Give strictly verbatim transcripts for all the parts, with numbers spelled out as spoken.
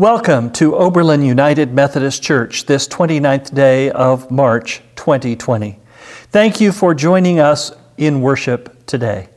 Welcome to Oberlin United Methodist Church this twenty-ninth day of March twenty twenty. Thank you for joining us in worship today.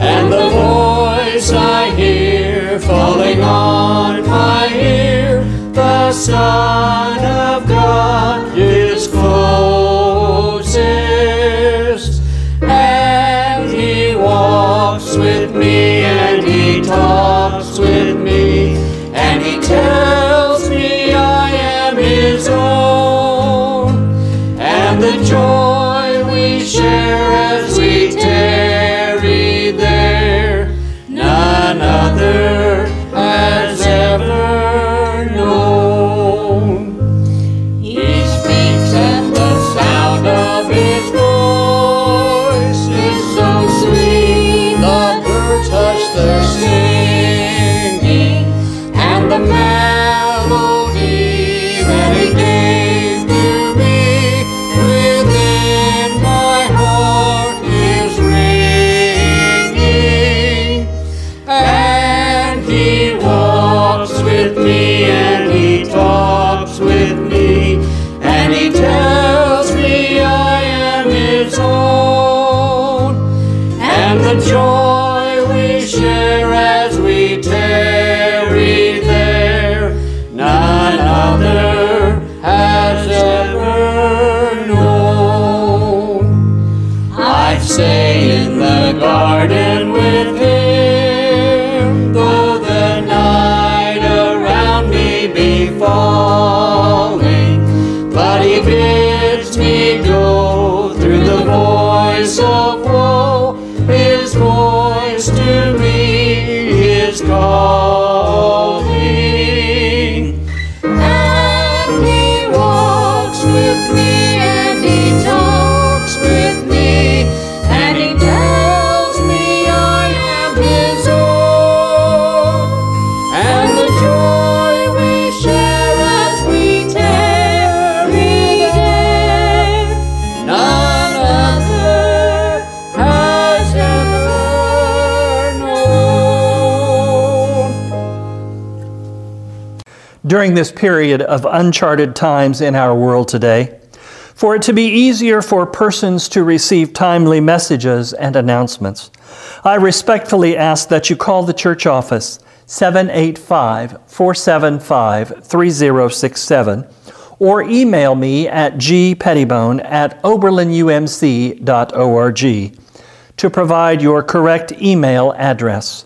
and the voice I hear falling on my ear, the Son of God is closest, and He walks with me, and He talks with me, and He tells me I am His own, and the joy we share as we tarry there, none other has ever. During this period of uncharted times in our world today, for it to be easier for persons to receive timely messages and announcements, I respectfully ask that you call the church office seven eight five, four seven five, three zero six seven or email me at g pettibone at oberlin u m c dot org to provide your correct email address.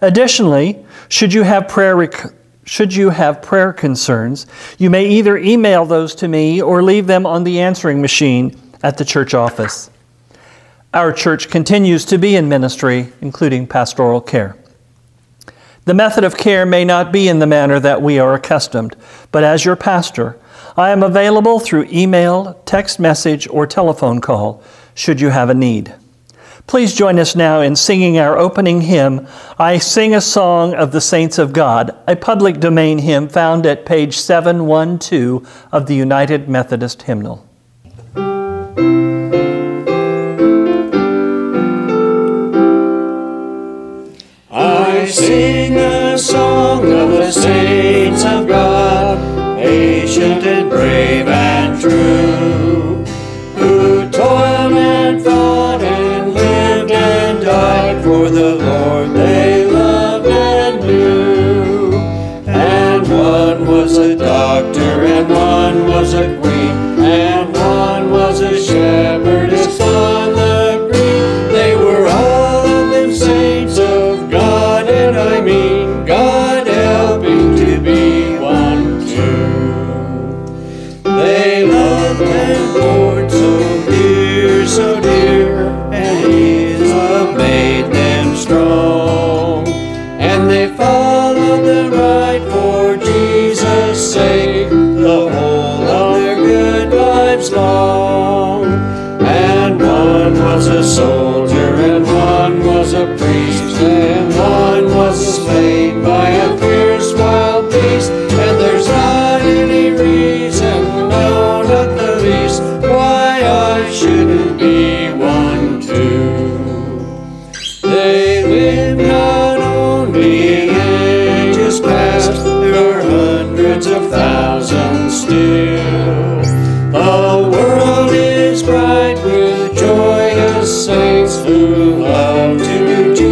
Additionally, should you have prayer requests, Should you have prayer concerns, you may either email those to me or leave them on the answering machine at the church office. Our church continues to be in ministry, including pastoral care. The method of care may not be in the manner that we are accustomed, but as your pastor, I am available through email, text message, or telephone call should you have a need. Please join us now in singing our opening hymn, I Sing a Song of the Saints of God, a public domain hymn found at page seven twelve of the United Methodist Hymnal. I sing a song of the saints of God, patient and brave and true, who toiled and fought and died for the Lord they loved and knew. And one was a doctor, and one was a queen, and one was a shepherdess on the green. They were all of them saints of God, and I mean God helping to be one too. They loved and poured so dear, so dear, and he made them strong, and they followed the right for Jesus' sake the whole of their good lives long. And one was a soldier, and one was a priest, and one was slain by a fierce wild beast. And there's not any reason, no, not the least, why I shouldn't be one too. They lived not only in ages past, there are hundreds of thousands still. The world is bright with joyous saints who love to do Jesus.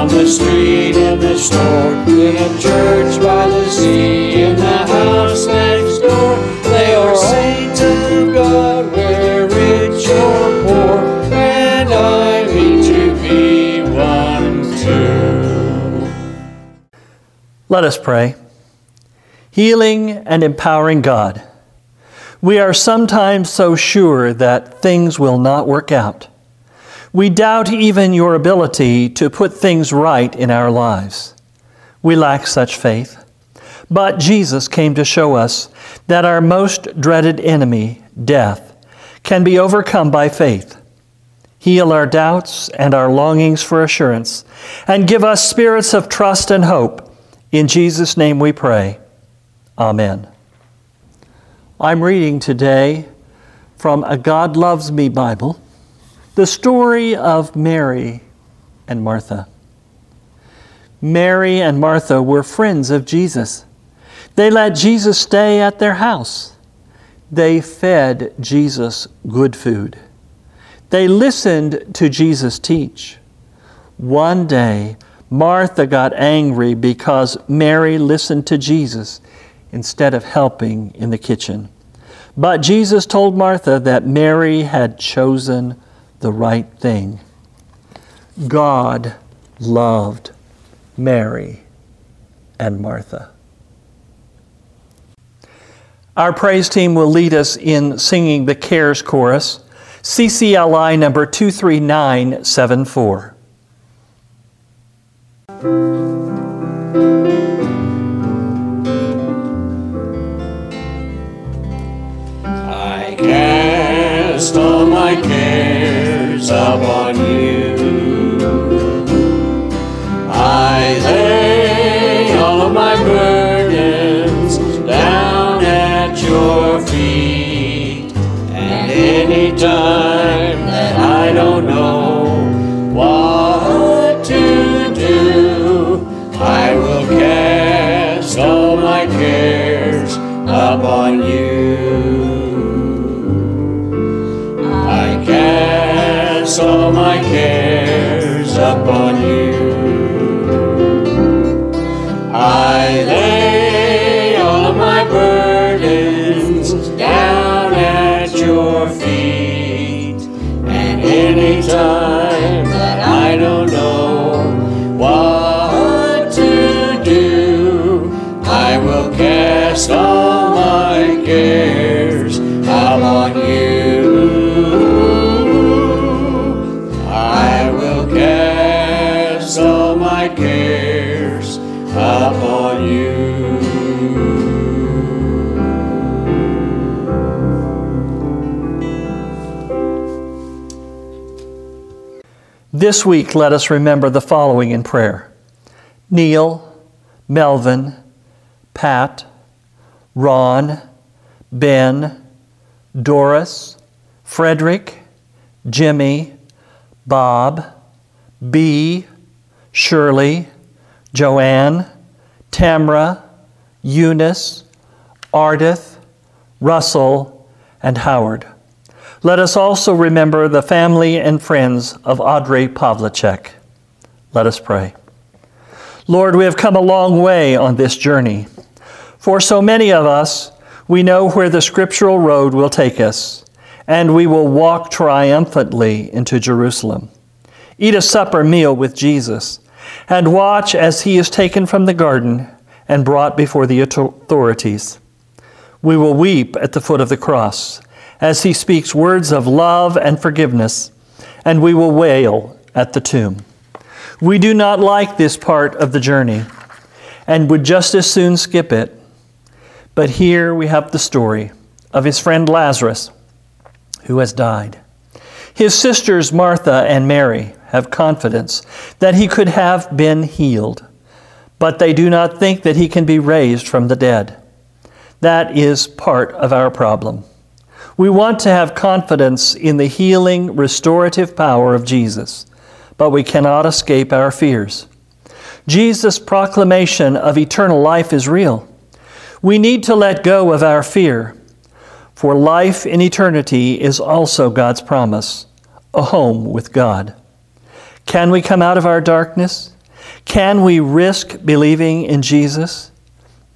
on the street, in the store, in the church by the sea, in the house next door. They are saying to God, we're rich or poor, and I need to be one too. Let us pray. Healing and empowering God, we are sometimes so sure that things will not work out. We doubt even your ability to put things right in our lives. We lack such faith. But Jesus came to show us that our most dreaded enemy, death, can be overcome by faith. Heal our doubts and our longings for assurance, and give us spirits of trust and hope. In Jesus' name we pray. Amen. I'm reading today from a God Loves Me Bible, the story of Mary and Martha. Mary and Martha were friends of Jesus. They let Jesus stay at their house. They fed Jesus good food. They listened to Jesus teach. One day, Martha got angry because Mary listened to Jesus instead of helping in the kitchen. But Jesus told Martha that Mary had chosen the right thing. God loved Mary and Martha. Our praise team will lead us in singing the Cares Chorus, C C L I number two three nine seven four. Cast all my cares upon you. I lay all of my burdens down at your feet. And any time that I don't know what to do, I will cast all my cares upon you. All my cares upon you. I lay all of my burdens down at your feet. And any time that I don't know what to do, I will cast all my cares upon you. Upon you. This week, let us remember the following in prayer: Neil, Melvin, Pat, Ron, Ben, Doris, Frederick, Jimmy, Bob, Bee, Shirley, Joanne, Tamra, Eunice, Ardith, Russell, and Howard. Let us also remember the family and friends of Audrey Pavlicek. Let us pray. Lord, we have come a long way on this journey. For so many of us, we know where the scriptural road will take us, and we will walk triumphantly into Jerusalem. Eat a supper meal with Jesus, and watch as he is taken from the garden and brought before the authorities. We will weep at the foot of the cross as he speaks words of love and forgiveness, and we will wail at the tomb. We do not like this part of the journey and would just as soon skip it. But here we have the story of his friend Lazarus, who has died. His sisters Martha and Mary have confidence that he could have been healed, but they do not think that he can be raised from the dead. That is part of our problem. We want to have confidence in the healing, restorative power of Jesus, but we cannot escape our fears. Jesus' proclamation of eternal life is real. We need to let go of our fear, for life in eternity is also God's promise, a home with God. Can we come out of our darkness Can we risk believing in Jesus?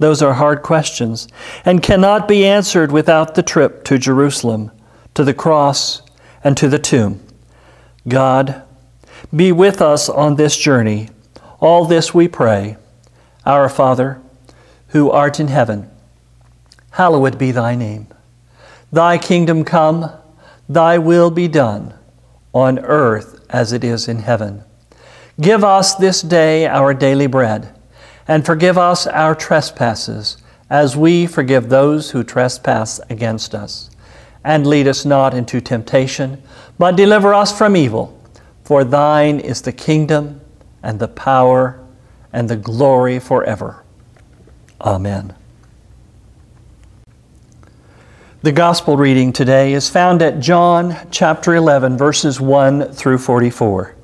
Those are hard questions and cannot be answered without the trip to Jerusalem, to the cross, and to the tomb. God, be with us on this journey. All this we pray. Our Father, who art in heaven, hallowed be thy name. Thy kingdom come, thy will be done, on earth as it is in heaven. Give us this day our daily bread, and forgive us our trespasses, as we forgive those who trespass against us. And lead us not into temptation, but deliver us from evil. For thine is the kingdom, and the power, and the glory forever. Amen. The gospel reading today is found at John chapter eleven, verses one through forty-four.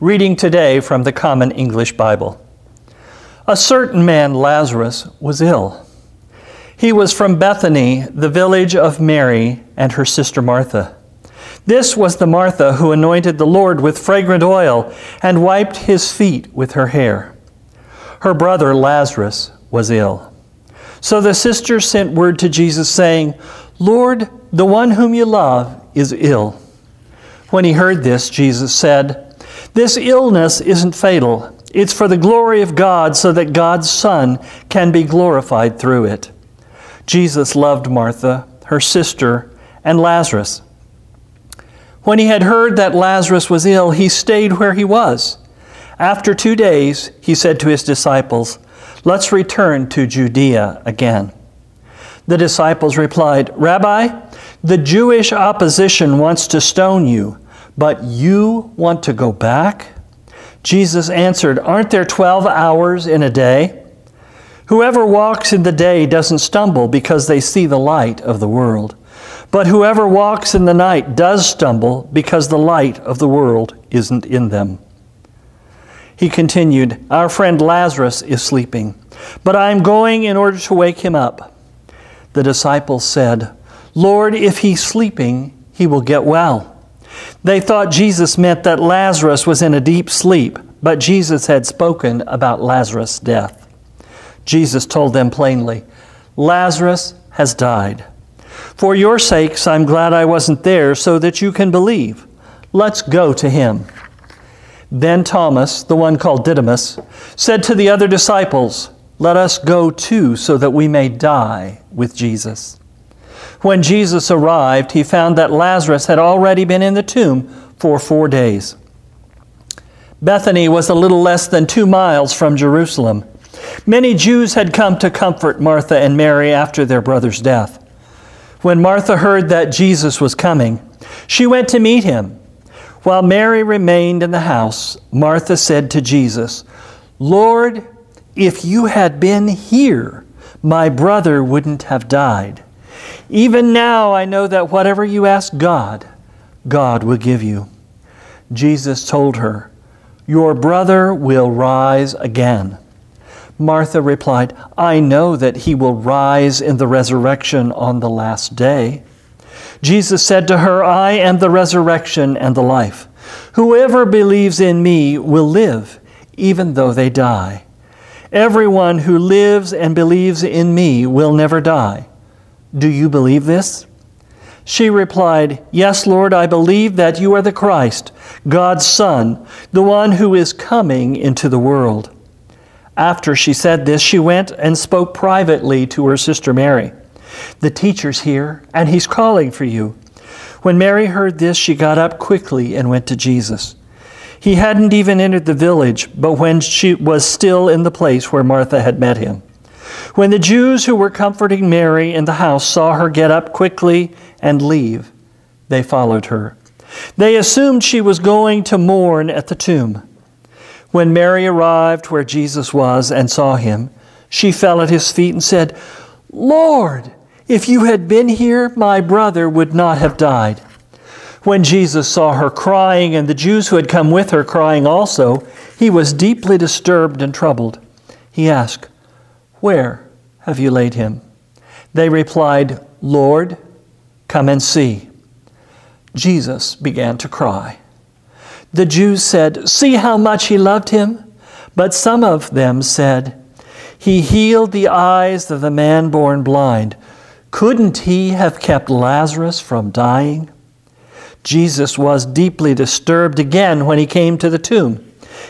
Reading today from the Common English Bible. A certain man, Lazarus, was ill. He was from Bethany, the village of Mary and her sister Martha. This was the Martha who anointed the Lord with fragrant oil and wiped his feet with her hair. Her brother Lazarus was ill. So the sisters sent word to Jesus, saying, "Lord, the one whom you love is ill." When he heard this, Jesus said, "This illness isn't fatal. It's for the glory of God, so that God's Son can be glorified through it." Jesus loved Martha, her sister, and Lazarus. When he had heard that Lazarus was ill, he stayed where he was. After two days, he said to his disciples, "Let's return to Judea again." The disciples replied, "Rabbi, the Jewish opposition wants to stone you, but you want to go back?" Jesus answered, "Aren't there twelve hours in a day? Whoever walks in the day doesn't stumble because they see the light of the world. But whoever walks in the night does stumble because the light of the world isn't in them." He continued, "Our friend Lazarus is sleeping, but I am going in order to wake him up." The disciples said, "Lord, if he's sleeping, he will get well." They thought Jesus meant that Lazarus was in a deep sleep, but Jesus had spoken about Lazarus' death. Jesus told them plainly, "Lazarus has died. For your sakes, I'm glad I wasn't there so that you can believe. Let's go to him." Then Thomas, the one called Didymus, said to the other disciples, "Let us go too, so that we may die with Jesus." When Jesus arrived, he found that Lazarus had already been in the tomb for four days. Bethany was a little less than two miles from Jerusalem. Many Jews had come to comfort Martha and Mary after their brother's death. When Martha heard that Jesus was coming, she went to meet him. While Mary remained in the house, Martha said to Jesus, "Lord, if you had been here, my brother wouldn't have died. Even now I know that whatever you ask God, God will give you." Jesus told her, "Your brother will rise again." Martha replied, "I know that he will rise in the resurrection on the last day." Jesus said to her, "I am the resurrection and the life. Whoever believes in me will live, even though they die. Everyone who lives and believes in me will never die. Do you believe this?" She replied, "Yes, Lord, I believe that you are the Christ, God's Son, the one who is coming into the world." After she said this, she went and spoke privately to her sister Mary. "The teacher's here, and he's calling for you." When Mary heard this, she got up quickly and went to Jesus. He hadn't even entered the village, but when she was still in the place where Martha had met him. When the Jews who were comforting Mary in the house saw her get up quickly and leave, they followed her. They assumed she was going to mourn at the tomb. When Mary arrived where Jesus was and saw him, she fell at his feet and said, "Lord, if you had been here, my brother would not have died." When Jesus saw her crying and the Jews who had come with her crying also, he was deeply disturbed and troubled. He asked, "Where have you laid him?" They replied, "Lord, come and see." Jesus began to cry. The Jews said, "See how much he loved him." But some of them said, "He healed the eyes of the man born blind. Couldn't he have kept Lazarus from dying?" Jesus was deeply disturbed again when he came to the tomb.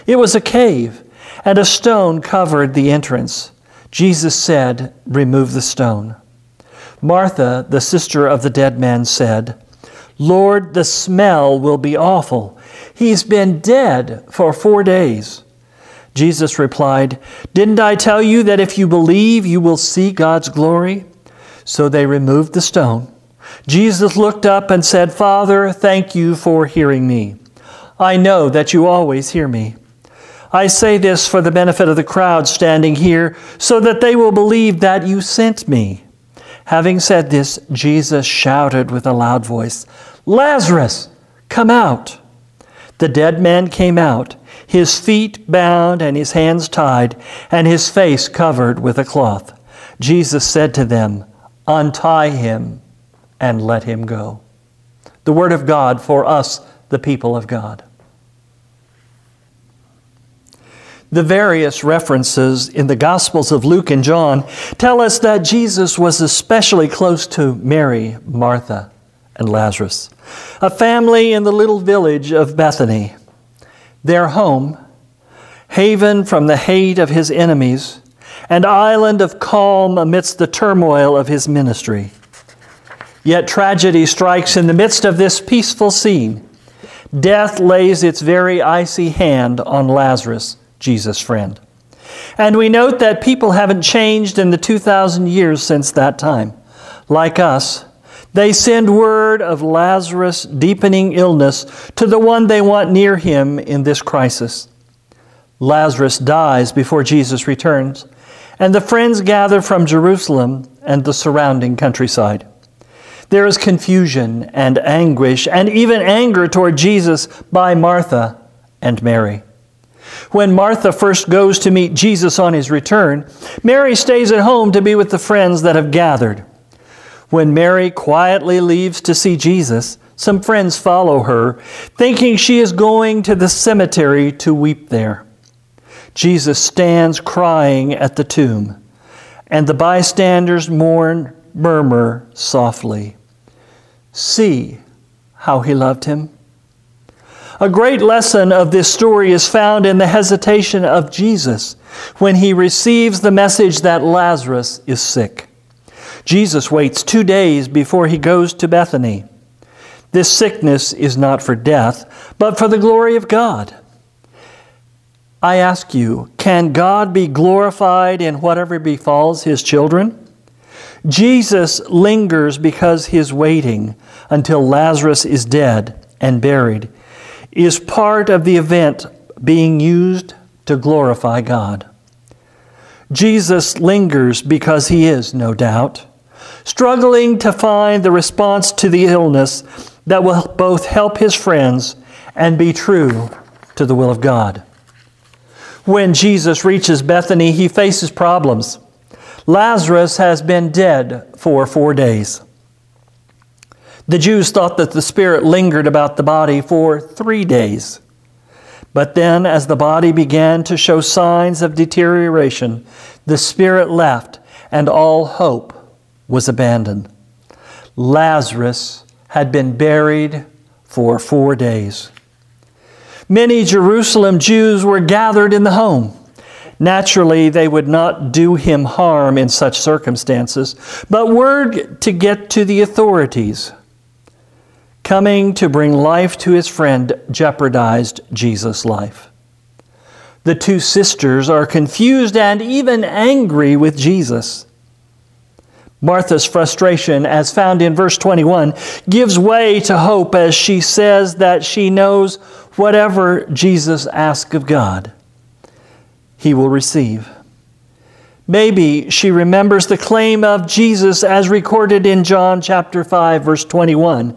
It was a cave, and a stone covered the entrance. Jesus said, "Remove the stone." Martha, the sister of the dead man, said, "Lord, the smell will be awful. He's been dead for four days." Jesus replied, "Didn't I tell you that if you believe, you will see God's glory?" So they removed the stone. Jesus looked up and said, "Father, thank you for hearing me. I know that you always hear me. I say this for the benefit of the crowd standing here, so that they will believe that you sent me." Having said this, Jesus shouted with a loud voice, "Lazarus, come out!" The dead man came out, his feet bound and his hands tied, and his face covered with a cloth. Jesus said to them, "Untie him and let him go." The word of God for us, the people of God. The various references in the Gospels of Luke and John tell us that Jesus was especially close to Mary, Martha, and Lazarus, a family in the little village of Bethany, their home, haven from the hate of his enemies, an island of calm amidst the turmoil of his ministry. Yet tragedy strikes in the midst of this peaceful scene. Death lays its very icy hand on Lazarus, Jesus' friend. And we note that people haven't changed in the two thousand years since that time. Like us, they send word of Lazarus' deepening illness to the one they want near him in this crisis. Lazarus dies before Jesus returns, and the friends gather from Jerusalem and the surrounding countryside. There is confusion and anguish and even anger toward Jesus by Martha and Mary. When Martha first goes to meet Jesus on his return, Mary stays at home to be with the friends that have gathered. When Mary quietly leaves to see Jesus, some friends follow her, thinking she is going to the cemetery to weep there. Jesus stands crying at the tomb, and the bystanders mourn, murmur softly, "See how he loved him." A great lesson of this story is found in the hesitation of Jesus when he receives the message that Lazarus is sick. Jesus waits two days before he goes to Bethany. This sickness is not for death, but for the glory of God. I ask you, can God be glorified in whatever befalls his children? Jesus lingers because his waiting until Lazarus is dead and buried is part of the event being used to glorify God. Jesus lingers because he is, no doubt, struggling to find the response to the illness that will both help his friends and be true to the will of God. When Jesus reaches Bethany, he faces problems. Lazarus has been dead for four days. The Jews thought that the spirit lingered about the body for three days. But then, as the body began to show signs of deterioration, the spirit left, and all hope was abandoned. Lazarus had been buried for four days. Many Jerusalem Jews were gathered in the home. Naturally, they would not do him harm in such circumstances, but word to get to the authorities coming to bring life to his friend jeopardized Jesus' life. The two sisters are confused and even angry with Jesus. Martha's frustration, as found in verse twenty-one, gives way to hope as she says that she knows whatever Jesus asks of God, he will receive. Maybe she remembers the claim of Jesus as recorded in John chapter five, verse twenty-one.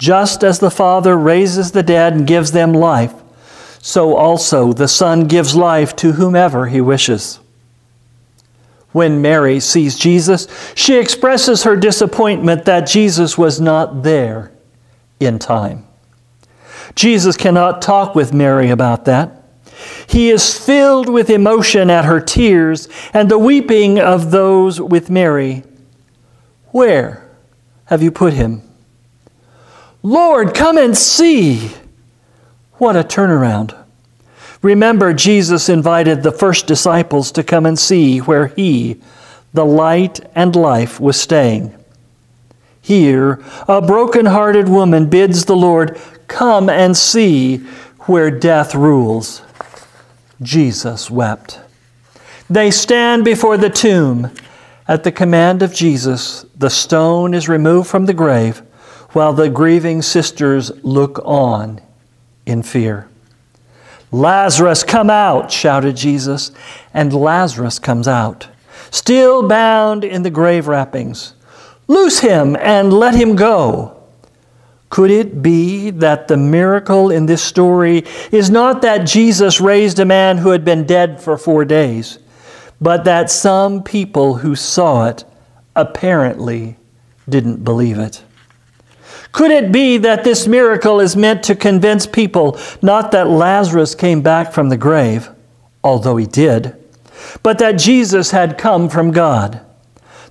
"Just as the Father raises the dead and gives them life, so also the Son gives life to whomever he wishes." When Mary sees Jesus, she expresses her disappointment that Jesus was not there in time. Jesus cannot talk with Mary about that. He is filled with emotion at her tears and the weeping of those with Mary. Where have you put him? Lord, come and see. What a turnaround. Remember, Jesus invited the first disciples to come and see where he, the light and life, was staying. Here, a broken-hearted woman bids the Lord, come and see where death rules. Jesus wept. They stand before the tomb. At the command of Jesus, the stone is removed from the grave, while the grieving sisters look on in fear. Lazarus, come out, shouted Jesus, and Lazarus comes out, still bound in the grave wrappings. Loose him and let him go. Could it be that the miracle in this story is not that Jesus raised a man who had been dead for four days, but that some people who saw it apparently didn't believe it? Could it be that this miracle is meant to convince people not that Lazarus came back from the grave, although he did, but that Jesus had come from God?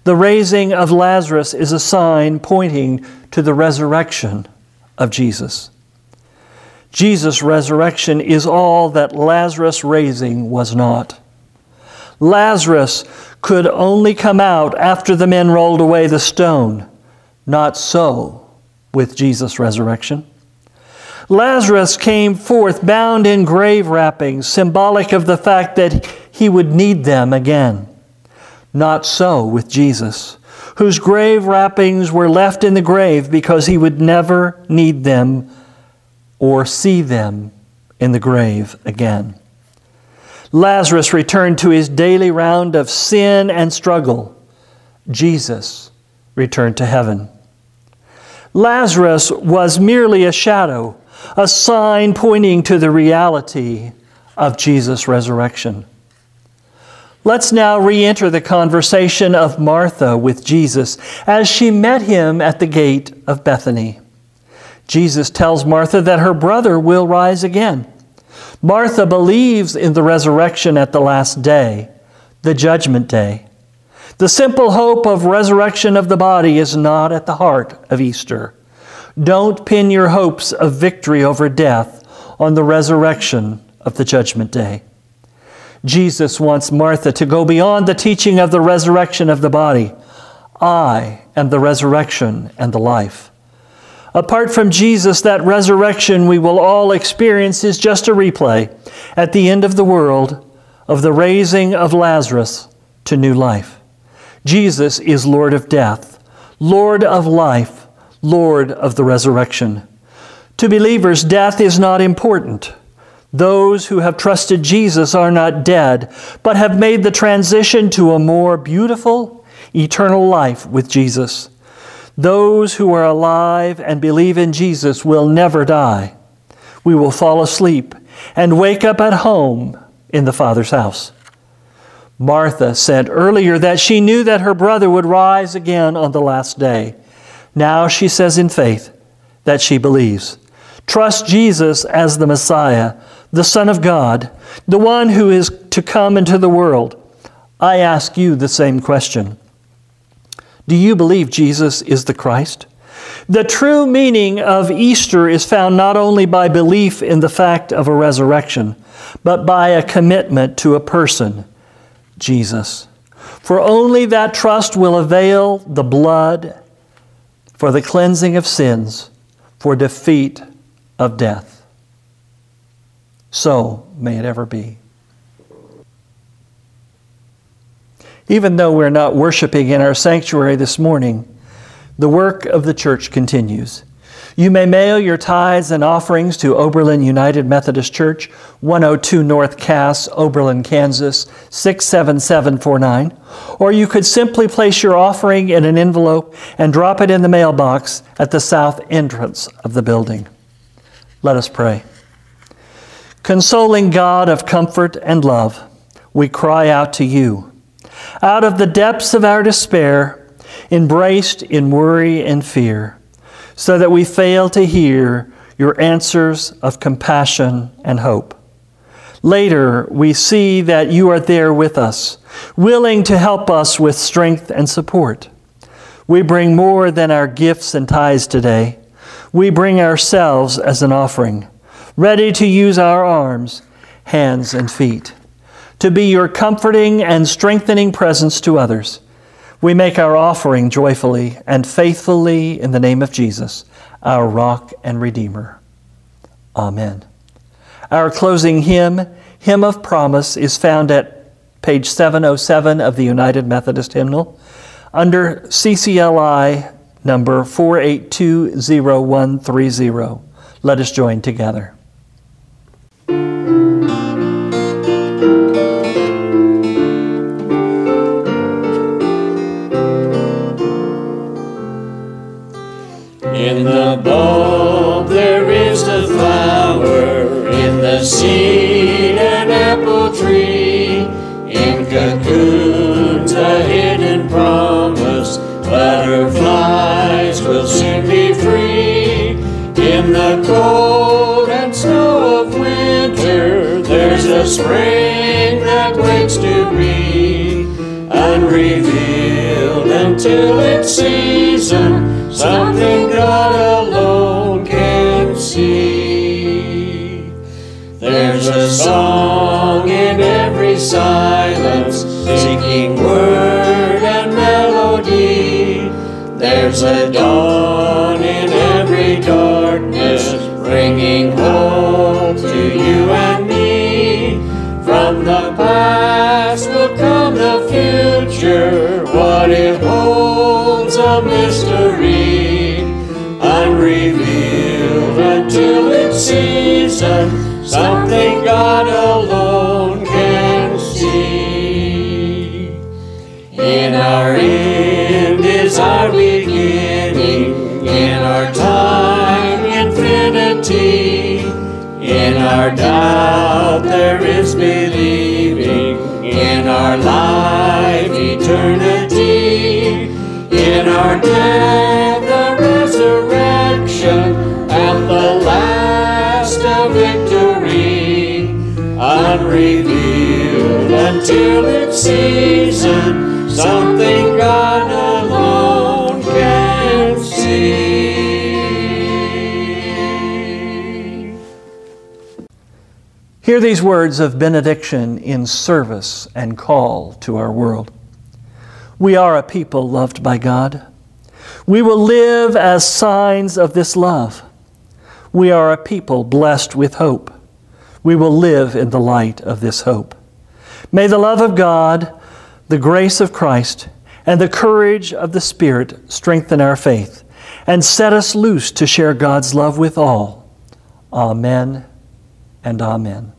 The raising of Lazarus is a sign pointing to the resurrection of Jesus. Jesus' resurrection is all that Lazarus' raising was not. Lazarus could only come out after the men rolled away the stone. Not so with Jesus' resurrection. Lazarus came forth bound in grave wrappings, symbolic of the fact that he would need them again. Not so with Jesus, whose grave wrappings were left in the grave because he would never need them or see them in the grave again. Lazarus returned to his daily round of sin and struggle. Jesus returned to heaven. Lazarus was merely a shadow, a sign pointing to the reality of Jesus' resurrection. Let's now re-enter the conversation of Martha with Jesus as she met him at the gate of Bethany. Jesus tells Martha that her brother will rise again. Martha believes in the resurrection at the last day, the judgment day. The simple hope of resurrection of the body is not at the heart of Easter. Don't pin your hopes of victory over death on the resurrection of the judgment day. Jesus wants Martha to go beyond the teaching of the resurrection of the body. I am the resurrection and the life. Apart from Jesus, that resurrection we will all experience is just a replay at the end of the world of the raising of Lazarus to new life. Jesus is Lord of death, Lord of life, Lord of the resurrection. To believers, death is not important. Those who have trusted Jesus are not dead, but have made the transition to a more beautiful, eternal life with Jesus. Those who are alive and believe in Jesus will never die. We will fall asleep and wake up at home in the Father's house. Martha said earlier that she knew that her brother would rise again on the last day. Now she says in faith that she believes. Trust Jesus as the Messiah, the Son of God, the one who is to come into the world. I ask you the same question. Do you believe Jesus is the Christ? The true meaning of Easter is found not only by belief in the fact of a resurrection, but by a commitment to a person, Jesus. For only that trust will avail the blood for the cleansing of sins, for defeat of death. So may it ever be. Even though we're not worshiping in our sanctuary this morning, the work of the church continues. You may mail your tithes and offerings to Oberlin United Methodist Church, one oh two North Cass, Oberlin, Kansas, six seven seven four nine, or you could simply place your offering in an envelope and drop it in the mailbox at the south entrance of the building. Let us pray. Consoling God of comfort and love, we cry out to you. Out of the depths of our despair, embraced in worry and fear, so that we fail to hear your answers of compassion and hope. Later, we see that you are there with us, willing to help us with strength and support. We bring more than our gifts and tithes today. We bring ourselves as an offering, ready to use our arms, hands, and feet, to be your comforting and strengthening presence to others. We make our offering joyfully and faithfully in the name of Jesus, our Rock and Redeemer. Amen. Our closing hymn, Hymn of Promise, is found at page seven oh seven of the United Methodist Hymnal, under C C L I number four eight two zero one three zero. Let us join together. In the bulb there is the flower, in the seed an apple tree, in cocoons a hidden promise, butterflies will soon be free. In the cold and snow of winter, there's a spring that waits to be, unrevealed until its season. Something God alone can see. There's a song in every silence, seeking word and melody. There's a dawn in every darkness, bringing hope to you and me. From the past will come the future, what it holds a mystery. Till it's season, something God alone can see. In our end is our beginning, in our time infinity. In our doubt there is believing, in our life eternity. In our death the resurrection, the last of victory, unrevealed until its season, something God alone can see. Hear these words of benediction in service and call to our world. We are a people loved by God. We will live as signs of this love. We are a people blessed with hope. We will live in the light of this hope. May the love of God, the grace of Christ, and the courage of the Spirit strengthen our faith and set us loose to share God's love with all. Amen and amen.